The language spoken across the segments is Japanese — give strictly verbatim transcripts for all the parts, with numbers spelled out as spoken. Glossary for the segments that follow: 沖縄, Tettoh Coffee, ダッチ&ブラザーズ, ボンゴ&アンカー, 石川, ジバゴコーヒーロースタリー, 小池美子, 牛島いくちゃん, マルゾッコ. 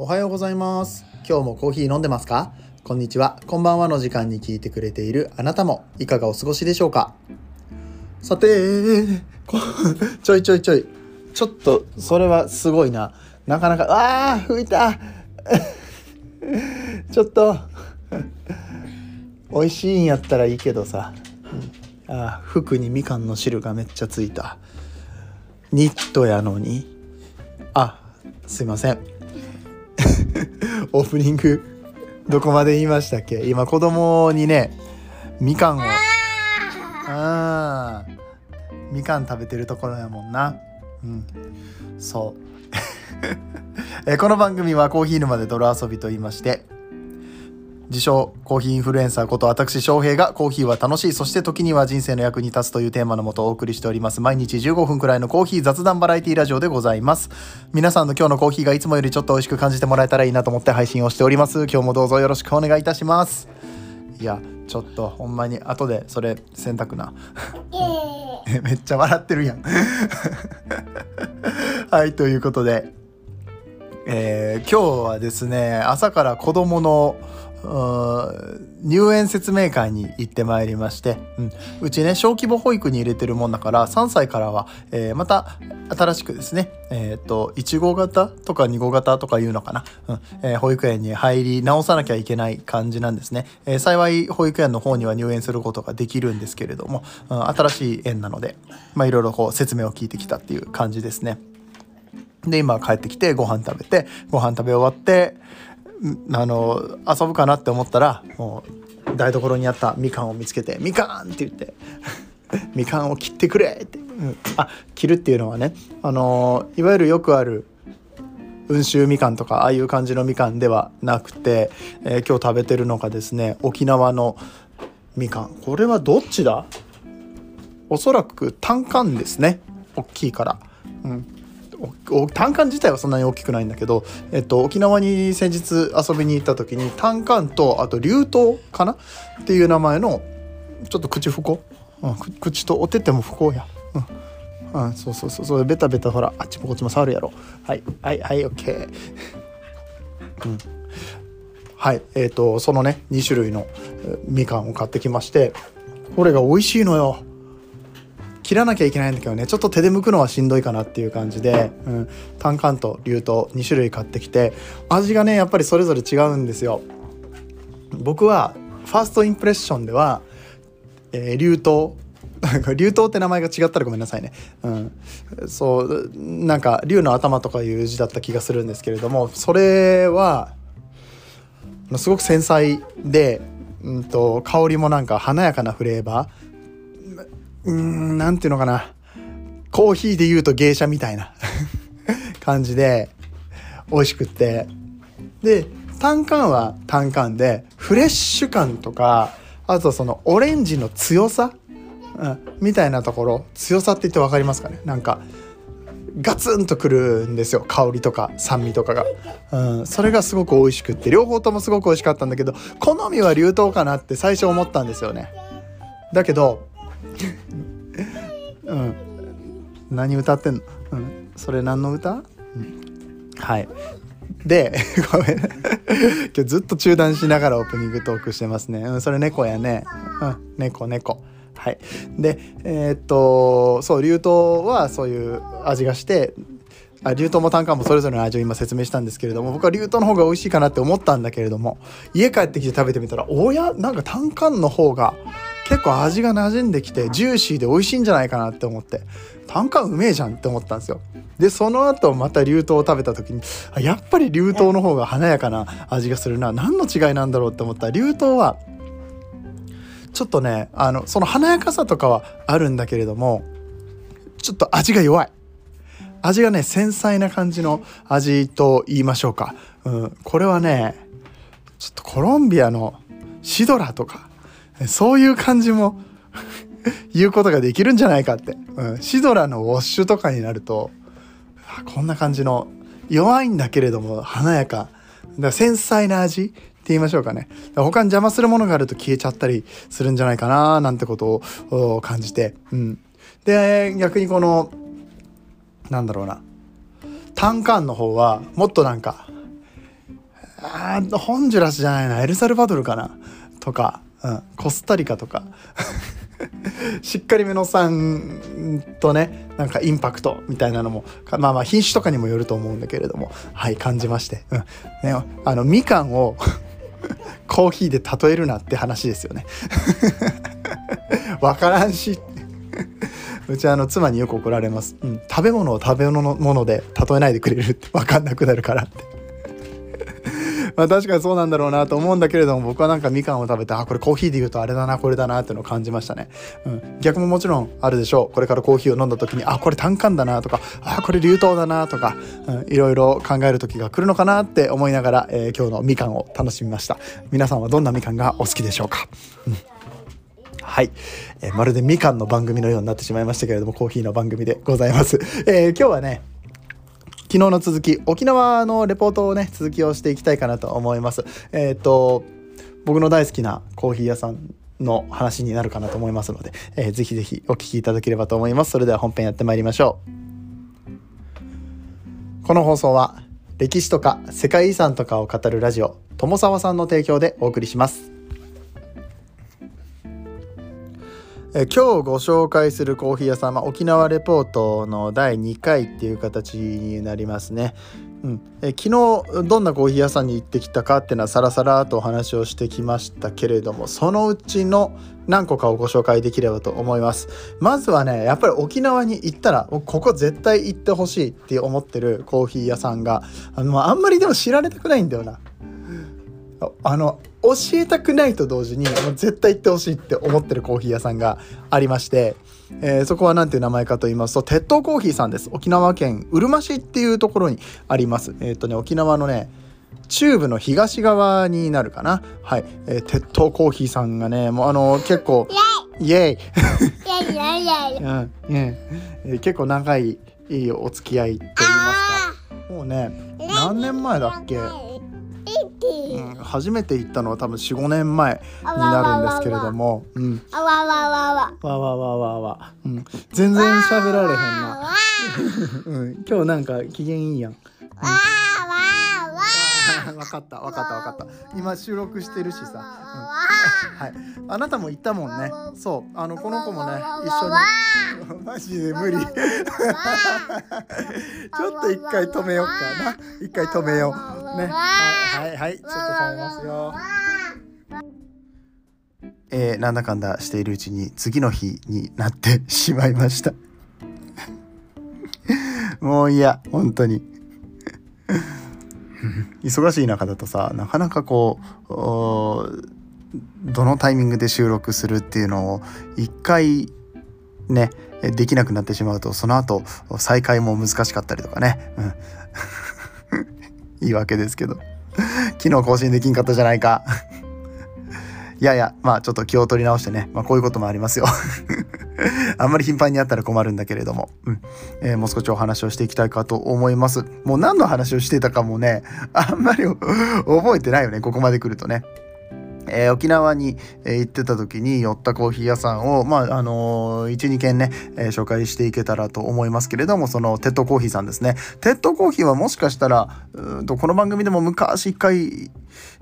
おはようございます。今日もコーヒー飲んでますか？こんにちは、こんばんはの時間に聞いてくれているあなたもいかがお過ごしでしょうか？さてちょいちょいちょいちょっとそれはすごいな、なかなかあー吹いたちょっと美味しいんやったらいいけどさ、あ、服にみかんの汁がめっちゃついた。ニットやのに、あ、すいませんオープニングどこまで言いましたっけ？今子供にね、みかんをあみかん食べてるところやもんな、うん、そうえこの番組はコーヒー沼で泥遊びと言いまして、自称コーヒーインフルエンサーこと私翔平がコーヒーは楽しい、そして時には人生の役に立つというテーマのもとお送りしております毎日じゅうごふんくらいのコーヒー雑談バラエティラジオでございます。皆さんの今日のコーヒーがいつもよりちょっと美味しく感じてもらえたらいいなと思って配信をしております。今日もどうぞよろしくお願いいたします。いやちょっとほんまに後でそれ洗濯なめっちゃ笑ってるやんはいということで、えー、今日はですね、朝から子供の入園説明会に行ってまいりまして、うん、うちね小規模保育に入れてるもんだから、さんさいからは、えー、また新しくですね、えー、といち号型とかに号型とかいうのかな、うんえー、保育園に入り直さなきゃいけない感じなんですね、えー、幸い保育園の方には入園することができるんですけれども、うん、新しい園なので、まあ、いろいろこう説明を聞いてきたっていう感じですね。で今帰ってきてご飯食べて、ご飯食べ終わってあの遊ぶかなって思ったら、もう台所にあったみかんを見つけて、みかんって言ってみかんを切ってくれって、うん、あ切るっていうのはね、あのいわゆるよくある温州みかんとかああいう感じのみかんではなくて、えー、今日食べてるのがですね、沖縄のみかん。これはどっちだ？おそらく単管ですね、大きいから、うん、単管自体はそんなに大きくないんだけど、えっと、沖縄に先日遊びに行った時に、単管とあと竜頭かなっていう名前のちょっと口不幸、うん、口とお手手も不幸や、うんうん、そうそうそうそう、ベタベタほらあっちもこっちも触るやろ、はいはいはい、 OK 、うん、はいえっとそのねに種類のみかんを買ってきまして、これが美味しいのよ。切らなきゃいけないんだけどね、ちょっと手で剥くのはしんどいかなっていう感じで、うん、単管と竜頭に種類買ってきて、味がねやっぱりそれぞれ違うんですよ。僕はファーストインプレッションでは、えー、竜頭竜頭って名前が違ったらごめんなさいね、うん、そうなんか竜の頭とかいう字だった気がするんですけれども、それはすごく繊細で、うんと香りもなんか華やかなフレーバー、うーんなんていうのかな、コーヒーで言うと芸者みたいな感じで美味しくって、で単管は単管でフレッシュ感とか、あとそのオレンジの強さ、うん、みたいなところ、強さって言って分かりますかね、なんかガツンとくるんですよ、香りとか酸味とかが、うん、それがすごく美味しくって、両方ともすごく美味しかったんだけど、好みは竜頭かなって最初思ったんですよね。だけどうん、何歌ってんの、うん、それ何の歌、うん、はいでごめん今日ずっと中断しながらオープニングトークしてますね、うん、それ猫やね、うん、猫猫はいでえー、っとそう竜頭はそういう味がして、あ竜頭も単管もそれぞれの味を今説明したんですけれども、僕は竜頭の方が美味しいかなって思ったんだけれども、家帰ってきて食べてみたら、おやなんか単管の方が結構味が馴染んできてジューシーで美味しいんじゃないかなって思って、単管うめえじゃんって思ったんですよ。でその後また竜頭を食べた時に、あやっぱり竜頭の方が華やかな味がするな、何の違いなんだろうって思ったら、竜頭はちょっとねあのその華やかさとかはあるんだけれども、ちょっと味が弱い、味がね繊細な感じの味と言いましょうか、うん、これはねちょっとコロンビアのシドラとかそういう感じも言うことができるんじゃないかって、うん、シドラのウォッシュとかになるとこんな感じの弱いんだけれども華やか、だから繊細な味って言いましょうかね、他に邪魔するものがあると消えちゃったりするんじゃないかななんてことを感じて、うん、で逆にこのなんだろうな単管の方はもっとなんかあー、ホンジュラスじゃないな、エルサルバドルかなとか、うん、コスタリカとかしっかりめのさんとね、なんかインパクトみたいなのも、まあまあ品種とかにもよると思うんだけれども、はい、感じまして、うん、ね、あのみかんをコーヒーで例えるなって話ですよね。わからんし。うちはあの妻によく怒られます、うん、食べ物を食べ物のもので例えないでくれるって分かんなくなるからってまあ確かにそうなんだろうなと思うんだけれども、僕はなんかみかんを食べて、あ、これコーヒーで言うとあれだなこれだなっていうのを感じましたね、うん、逆ももちろんあるでしょう。これからコーヒーを飲んだ時に、あ、これ単管だなとか、あ、これ流糖だなとか、うん、いろいろ考える時が来るのかなって思いながら、えー、今日のみかんを楽しみました。皆さんはどんなみかんがお好きでしょうか、うん、はい、えー、まるでみかんの番組のようになってしまいましたけれども、コーヒーの番組でございます、えー、今日はね、昨日の続き、沖縄のレポートをね、続きをしていきたいかなと思います。えっと、僕の大好きなコーヒー屋さんの話になるかなと思いますので、えー、ぜひぜひお聞きいただければと思います。それでは本編やってまいりましょう。この放送は歴史とか世界遺産とかを語るラジオ、友沢さんの提供でお送りします。え今日ご紹介するコーヒー屋さん、まあ、沖縄レポートのだいにかいっていう形になりますね、うん、え昨日どんなコーヒー屋さんに行ってきたかっていうのはさらさらとお話をしてきましたけれども、そのうちの何個かをご紹介できればと思います。まずはね、やっぱり沖縄に行ったらここ絶対行ってほしいって思ってるコーヒー屋さんが、あのあんまりでも知られたくないんだよな、あの教えたくないと同時に絶対行ってほしいって思ってるコーヒー屋さんがありまして、えー、そこはなんていう名前かと言いますと、鉄塔コーヒーさんです。沖縄県うるま市っていうところにあります。えっとね、沖縄のね中部の東側になるかな。はい、えー、鉄塔コーヒーさんがね、もうあの結構イエーイイエーイ、うん、えー、結構長いいいお付き合いと言いますか、もうね何年前だっけ、うん、初めて行ったのは多分 よん,ご 年前になるんですけれども、うん、わわわわわわわわわ、うん、全然喋られへんな、うん、今日なんか機嫌いいやん、うん、わかったわかったわかった、今収録してるしさ、うんはい、あなたも行ったもんね。そう、あのこの子もね一緒にマジで無理ちょっと一回止めようかな、一回止めようね、はいはいはい、ちょっと止めますよ。えー、なんだかんだしているうちに次の日になってしまいましたもういや本当に忙しい中だとさ、なかなかこうどのタイミングで収録するっていうのを一回ねできなくなってしまうと、その後再開も難しかったりとかね、うんいいわけですけど昨日更新できんかったじゃないかいやいや、まあちょっと気を取り直してね、まあ、こういうこともありますよあんまり頻繁にあったら困るんだけれども、うん、えー、もう少しお話をしていきたいかと思います。もう何の話をしてたかもねあんまり覚えてないよね、ここまで来るとね。えー、沖縄に、えー、行ってた時に寄ったコーヒー屋さんを、まああのー、いち,に 軒ね、えー、紹介していけたらと思いますけれども、そのTettoh Coffeeさんですね。Tettoh Coffeeはもしかしたらうーんとこの番組でも昔一回、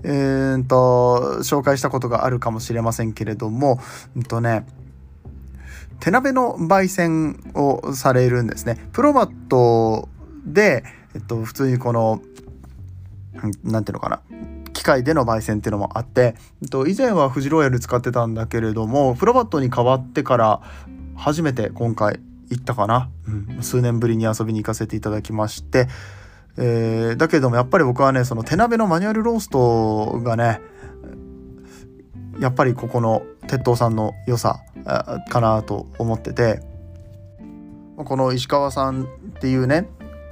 えー、んと紹介したことがあるかもしれませんけれども、うんとね、手鍋の焙煎をされるんですね。プロバットで、えっと、普通にこのなんていうのかな、機械での焙煎っていうのもあって、以前はフジロイヤル使ってたんだけれども、プロバットに変わってから初めて今回行ったかな、うん、数年ぶりに遊びに行かせていただきまして、えー、だけどもやっぱり僕はね、その手鍋のマニュアルローストがね、やっぱりここの鉄塔さんの良さかなと思ってて、この石川さんっていうね、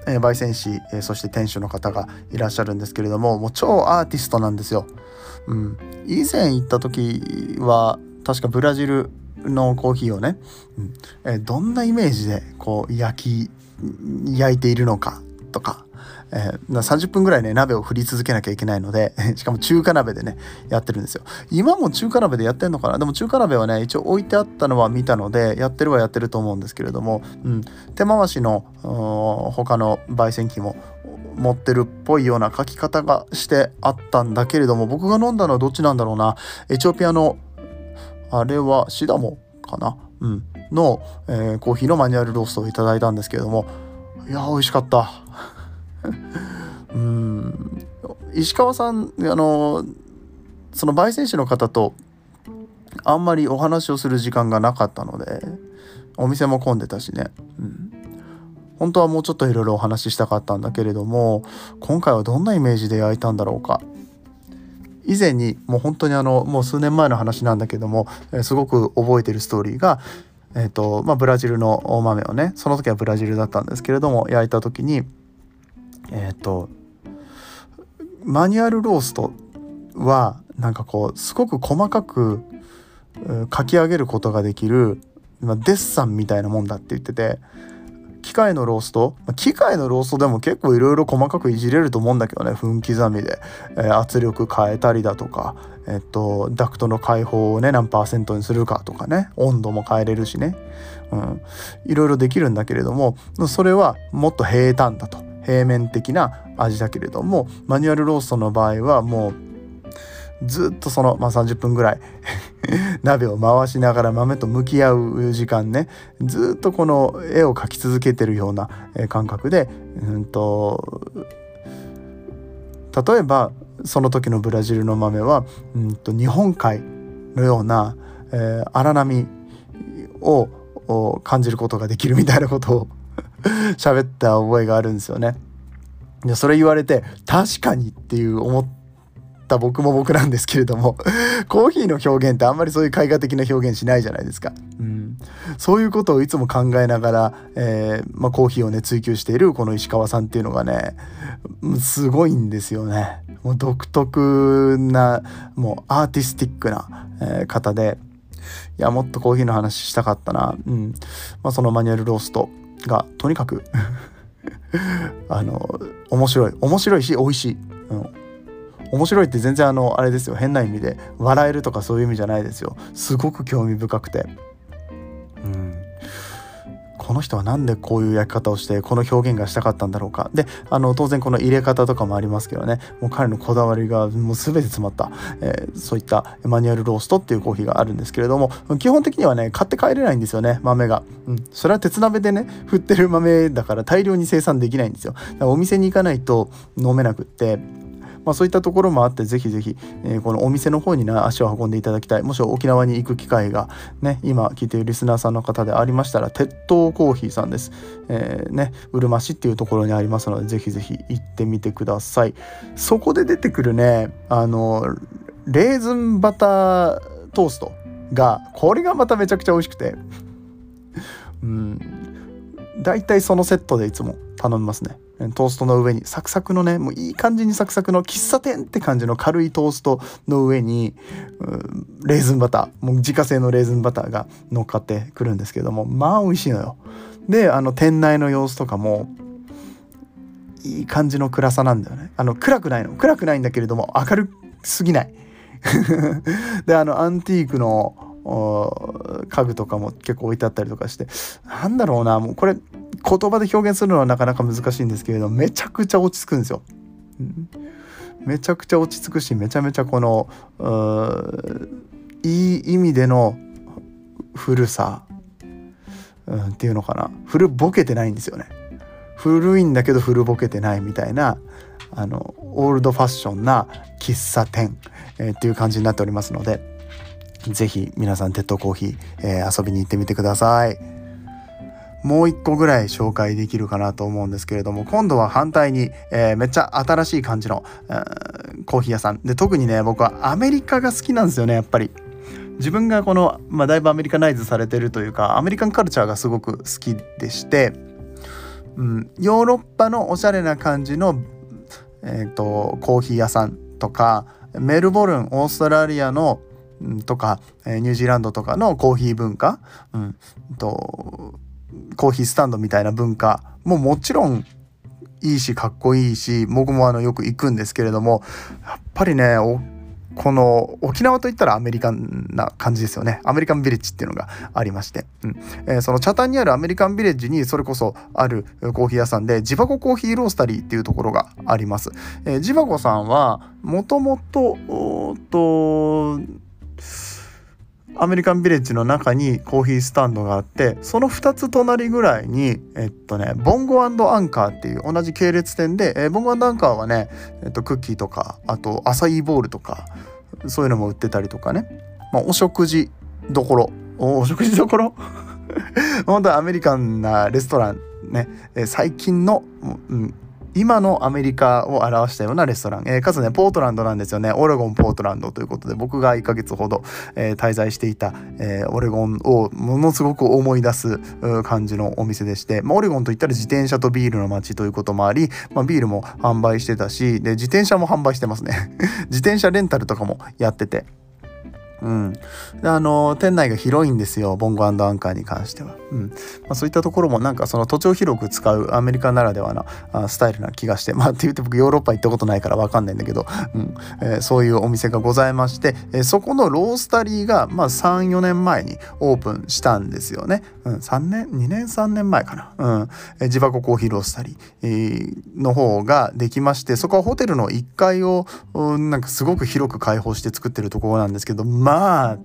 えー、焙煎師、えー、そして店主の方がいらっしゃるんですけれども、もう超アーティストなんですよ、うん、以前行った時は確かブラジルのコーヒーをね、うんえー、どんなイメージでこう焼き焼いているのかとか、えー、さんじゅっぷんぐらいね鍋を振り続けなきゃいけないのでしかも中華鍋でねやってるんですよ。今も中華鍋でやってんのかな、でも中華鍋はね一応置いてあったのは見たのでやってるはやってると思うんですけれども、うん、手回しの他の焙煎機も持ってるっぽいような書き方がしてあったんだけれども、僕が飲んだのはどっちなんだろうな、エチオピアのあれはシダモかな、うん、の、えー、コーヒーのマニュアルローストをいただいたんですけれども、いやー美味しかったうーん、石川さん、あのー、その焙煎師の方とあんまりお話をする時間がなかったので、お店も混んでたしね、うん、本当はもうちょっといろいろお話ししたかったんだけれども、今回はどんなイメージで焼いたんだろうか。以前にもう本当にあのもう数年前の話なんだけども、えー、すごく覚えてるストーリーが、えーとまあ、ブラジルの豆をね、その時はブラジルだったんですけれども、焼いた時にえっとマニュアルローストはなんかこうすごく細かく書き上げることができるデッサンみたいなもんだって言ってて、機械のロースト、機械のローストでも結構いろいろ細かくいじれると思うんだけどね、分刻みで、えー、圧力変えたりだとか、えっとダクトの開放をね何パーセントにするかとかね、温度も変えれるしね、いろいろできるんだけれども、それはもっと平坦だと、平面的な味だけれども、マニュアルローストの場合はもうずっとその、まあ、さんじゅっぷんぐらい鍋を回しながら豆と向き合う時間ね、ずっとこの絵を描き続けてるような感覚で、うんと例えばその時のブラジルの豆は、うんと日本海のような、えー、荒波をを感じることができるみたいなことを喋った覚えがあるんですよね。でそれ言われて確かにっていう思って僕も僕なんですけれどもコーヒーの表現ってあんまりそういう絵画的な表現しないじゃないですか、うん、そういうことをいつも考えながら、えーまあ、コーヒーをね追求しているこの石川さんっていうのがねすごいんですよね。もう独特なもうアーティスティックな、えー、方で、いやもっとコーヒーの話したかったな、うんまあ、そのマニュアルローストがとにかくあの面白い面白いし美味しい、うん面白いって全然あのあれですよ、変な意味で笑えるとかそういう意味じゃないですよ、すごく興味深くて、うん、この人はなんでこういう焼き方をしてこの表現がしたかったんだろうか。であの当然この入れ方とかもありますけどね、もう彼のこだわりがもう全て詰まった、えー、そういったマニュアルローストっていうコーヒーがあるんですけれども、基本的にはね買って帰れないんですよね豆が、うん、それは鉄鍋でね振ってる豆だから大量に生産できないんですよ。だからお店に行かないと飲めなくって、まあ、そういったところもあって、ぜひぜひ、えー、このお店の方に、ね、足を運んでいただきたい。もし沖縄に行く機会がね、今聞いているリスナーさんの方でありましたら、Tettoh Coffeeさんです。えー、ね、うるま市っていうところにありますので、ぜひぜひ行ってみてください。そこで出てくるね、あの、レーズンバタートーストが、これがまためちゃくちゃ美味しくて、うん、大体そのセットでいつも頼みますね。トーストの上にサクサクのね、もういい感じにサクサクの喫茶店って感じの軽いトーストの上にレーズンバター、もう自家製のレーズンバターが乗っかってくるんですけども、まあ美味しいのよ。であの店内の様子とかもいい感じの暗さなんだよね。あの暗くないの、暗くないんだけれども明るすぎないであのアンティークの家具とかも結構置いてあったりとかして、なんだろうな、もうこれ言葉で表現するのはなかなか難しいんですけれど、めちゃくちゃ落ち着くんですよ、うん、めちゃくちゃ落ち着くし、めちゃめちゃこのいい意味での古さ、うん、っていうのかな、古ぼけてないんですよね。古いんだけど古ぼけてないみたいな、あのオールドファッションな喫茶店、えー、っていう感じになっておりますので、ぜひ皆さんTettoh Coffee、えー、遊びに行ってみてください。もう一個ぐらい紹介できるかなと思うんですけれども、今度は反対に、えー、めっちゃ新しい感じの、うん、コーヒー屋さんで、特にね僕はアメリカが好きなんですよね。やっぱり自分がこの、まあ、だいぶアメリカナイズされてるというか、アメリカンカルチャーがすごく好きでして、うん、ヨーロッパのおしゃれな感じの、えーと、コーヒー屋さんとか、メルボルンオーストラリアのとか、ニュージーランドとかのコーヒー文化、うん、とコーヒースタンドみたいな文化ももちろんいいし、かっこいいし、僕もあのよく行くんですけれども、やっぱりねこの沖縄といったらアメリカンな感じですよね。アメリカンビレッジっていうのがありまして、うんえー、その北谷にあるアメリカンビレッジにそれこそあるコーヒー屋さんでジバゴコーヒーロースタリーっていうところがあります、えー、ジバゴさんはもともとアメリカンビレッジの中にコーヒースタンドがあって、そのふたつ隣ぐらいにえっとねボンゴ&アンカーっていう同じ系列店で、えボンゴ&アンカーはね、えっと、クッキーとかあとアサイーボールとかそういうのも売ってたりとかね、まあ、お食事どころ お, お食事どころ本当はアメリカンなレストランね、え最近の、うん今のアメリカを表したようなレストラン、えー、かつねポートランドなんですよね。オレゴンポートランドということで、僕がいっかげつほど、えー、滞在していた、えー、オレゴンをものすごく思い出す感じのお店でして、まあ、オレゴンといったら自転車とビールの街ということもあり、まあ、ビールも販売してたし、で自転車も販売してますね自転車レンタルとかもやってて、うん、であの店内が広いんですよ、ボンゴ&アンカーに関しては、うんまあ、そういったところもなんかその土地を広く使うアメリカならではなあスタイルな気がして、まあって言って僕ヨーロッパ行ったことないから分かんないんだけど、うんえー、そういうお店がございまして、えー、そこのロースタリーが、まあ、さんよねんまえにオープンしたんですよね、うん、さんねんにねんさんねんまえかな、うんえー、ジバゴコーヒーロースタリーの方ができまして、そこはホテルのいっかいを、うん、なんかすごく広く開放して作ってるところなんですけど、まあまあ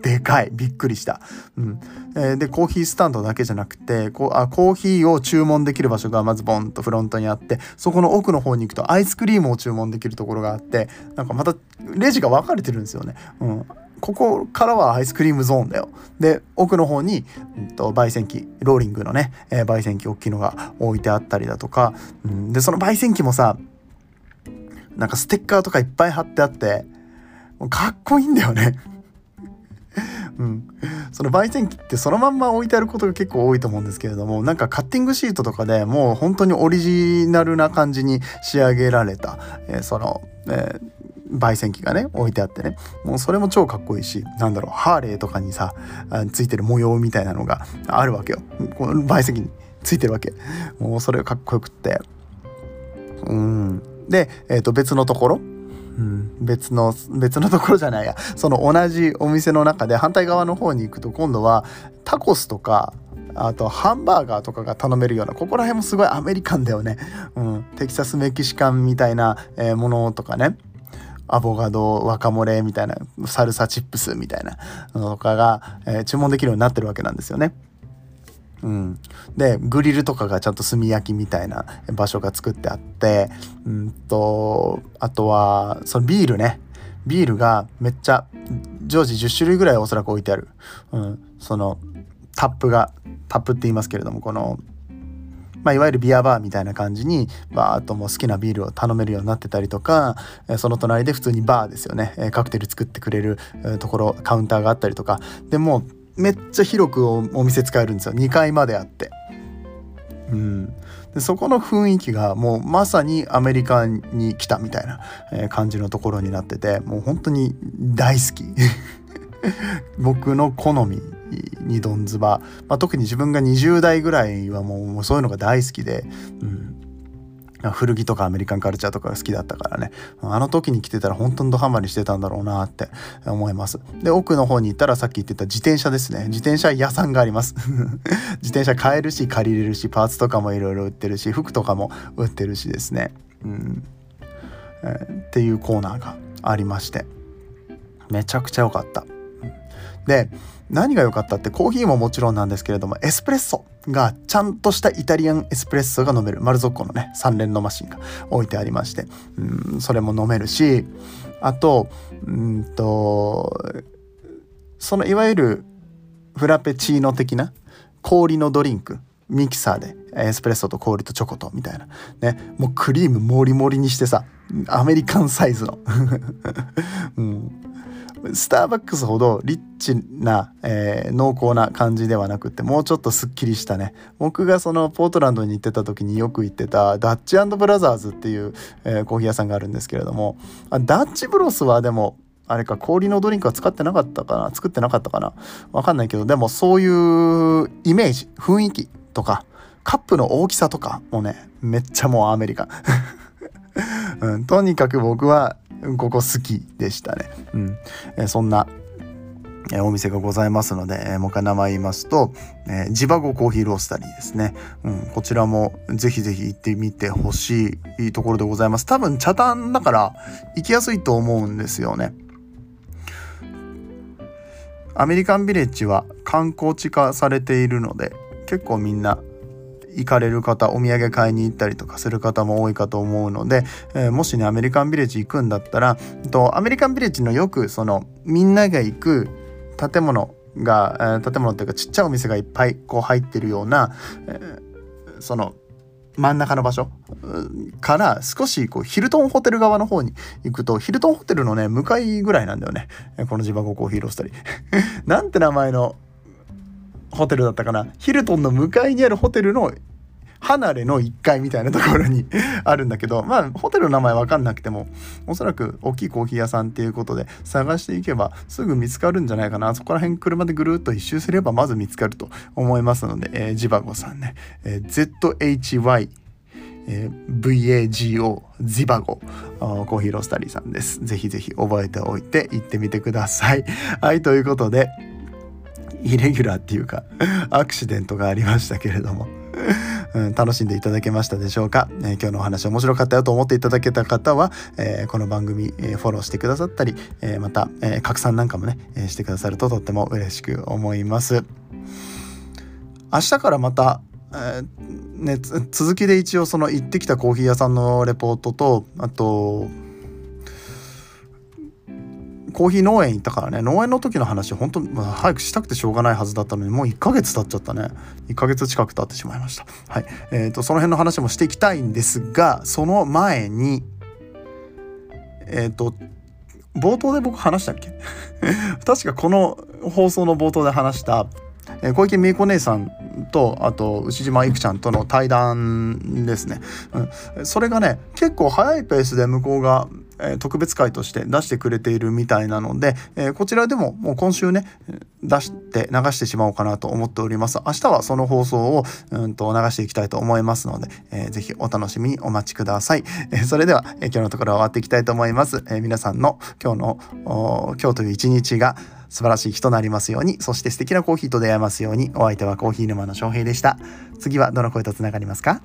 でかい、びっくりした、うんえー、でコーヒースタンドだけじゃなくてこあコーヒーを注文できる場所がまずボンとフロントにあって、そこの奥の方に行くとアイスクリームを注文できるところがあって、なんかまたレジが分かれてるんですよね、うん、ここからはアイスクリームゾーンだよ。で奥の方に、うん、と焙煎機ローリングのね、えー、焙煎機大きいのが置いてあったりだとか、うん、でその焙煎機もさなんかステッカーとかいっぱい貼ってあってかっこいいんだよねうん、その焙煎機ってそのまんま置いてあることが結構多いと思うんですけれども、なんかカッティングシートとかでもう本当にオリジナルな感じに仕上げられた、えー、その、えー、焙煎機がね置いてあってね、もうそれも超かっこいいし、なんだろうハーレーとかにさついてる模様みたいなのがあるわけよ、この焙煎機についてるわけ、もうそれがかっこよくって、うんで、えーと、別のところうん、別の別のところじゃないや、その同じお店の中で反対側の方に行くと今度はタコスとかあとハンバーガーとかが頼めるような、ここら辺もすごいアメリカンだよね、うん、テキサスメキシカンみたいなものとかね、アボカドワカモレみたいなサルサチップスみたいなのとかが、えー、注文できるようになってるわけなんですよね。うん、でグリルとかがちゃんと炭焼きみたいな場所が作ってあって、うん、とあとはそのビールね、ビールがめっちゃ常時じゅっしゅるいぐらいおそらく置いてある、うん、そのタップがタップって言いますけれども、この、まあ、いわゆるビアバーみたいな感じにバーっともう好きなビールを頼めるようになってたりとか、その隣で普通にバーですよね、カクテル作ってくれるところカウンターがあったりとかで、もうめっちゃ広く お, お店使えるんですよ。にかいまであって、うん、でそこの雰囲気がもうまさにアメリカに来たみたいな、えー、感じのところになってて、もう本当に大好き僕の好みにどんずば、まあ、特に自分がにじゅうだいぐらいはもうそういうのが大好きで、うん、古着とかアメリカンカルチャーとかが好きだったからね、あの時に来てたら本当にドハマりしてたんだろうなって思います。で奥の方に行ったらさっき言ってた自転車ですね、自転車屋さんがあります自転車買えるし借りれるし、パーツとかもいろいろ売ってるし、服とかも売ってるしですね、うん、えー、っていうコーナーがありまして、めちゃくちゃ良かった。で何が良かったって、コーヒーももちろんなんですけれども、エスプレッソがちゃんとしたイタリアンエスプレッソが飲める、マルゾッコのね三連のマシンが置いてありまして、うん、それも飲めるし、あとうんとそのいわゆるフラペチーノ的な氷のドリンク、ミキサーでエスプレッソと氷とチョコとみたいなね、もうクリームもりもりにしてさ、アメリカンサイズの、うんスターバックスほどリッチな、えー、濃厚な感じではなくて、もうちょっとすっきりしたね、僕がそのポートランドに行ってた時によく行ってたダッチ&ブラザーズっていう、えー、コーヒー屋さんがあるんですけれども、あダッチブロスはでもあれか、氷のドリンクは使ってなかったかな、作ってなかったかな、わかんないけど、でもそういうイメージ、雰囲気とかカップの大きさとかもね、めっちゃもうアメリカン、うん、とにかく僕はここ好きでしたね。うん、えー、そんなお店がございますので、もう一回名前言いますと、えー、ジバゴコーヒーロースタリーですね、うん、こちらもぜひぜひ行ってみてほしいところでございます。多分茶炭だから行きやすいと思うんですよね。アメリカンビレッジは観光地化されているので、結構みんな行かれる方、お土産買いに行ったりとかする方も多いかと思うので、えー、もしねアメリカンビレッジ行くんだったら、とアメリカンビレッジのよくそのみんなが行く建物が、建物っていうかちっちゃいお店がいっぱいこう入ってるような、えー、その真ん中の場所から少しこうヒルトンホテル側の方に行くと、ヒルトンホテルのね向かいぐらいなんだよね、このジバゴコーヒーロースタリーなんて名前のホテルだったかな。ヒルトンの向かいにあるホテルの離れのいっかいみたいなところにあるんだけど、まあホテルの名前分かんなくてもおそらく大きいコーヒー屋さんっていうことで探していけばすぐ見つかるんじゃないかな。そこら辺車でぐるっと一周すればまず見つかると思いますので、えー、ジバゴさんね、えー、ゼットエイチワイブイエージーオー、えー、ジバゴーコーヒーロースタリーさんです。ぜひぜひ覚えておいて行ってみてください。はい、ということでイレギュラーっていうかアクシデントがありましたけれどもうん、楽しんでいただけましたでしょうか。えー、今日のお話面白かったよと思っていただけた方は、えー、この番組、えー、フォローしてくださったり、えー、また、えー、拡散なんかもね、えー、してくださるととっても嬉しく思います。明日からまた、えーね、続きで一応その行ってきたコーヒー屋さんのレポートと、あとコーヒー農園行ったからね、農園の時の話本当、まあ、早くしたくてしょうがないはずだったのに、もういっかげつ経っちゃったね。いっかげつ近く経ってしまいました。はい、えーと、その辺の話もしていきたいんですが、その前にえっと冒頭で僕話したっけ確かこの放送の冒頭で話した、えー、小池美子姉さんとあと牛島いくちゃんとの対談ですね、うん、それがね結構早いペースで向こうが特別会として出してくれているみたいなので、えー、こちらでももう今週ね出して流してしまおうかなと思っております。明日はその放送をうんと流していきたいと思いますので、えー、ぜひお楽しみにお待ちください。えー、それでは、えー、今日のところは終わっていきたいと思います。えー、皆さんの今日の今日という一日が素晴らしい日となりますように、そして素敵なコーヒーと出会えますように。お相手はコーヒー沼の翔平でした。次はどの声とつながりますか？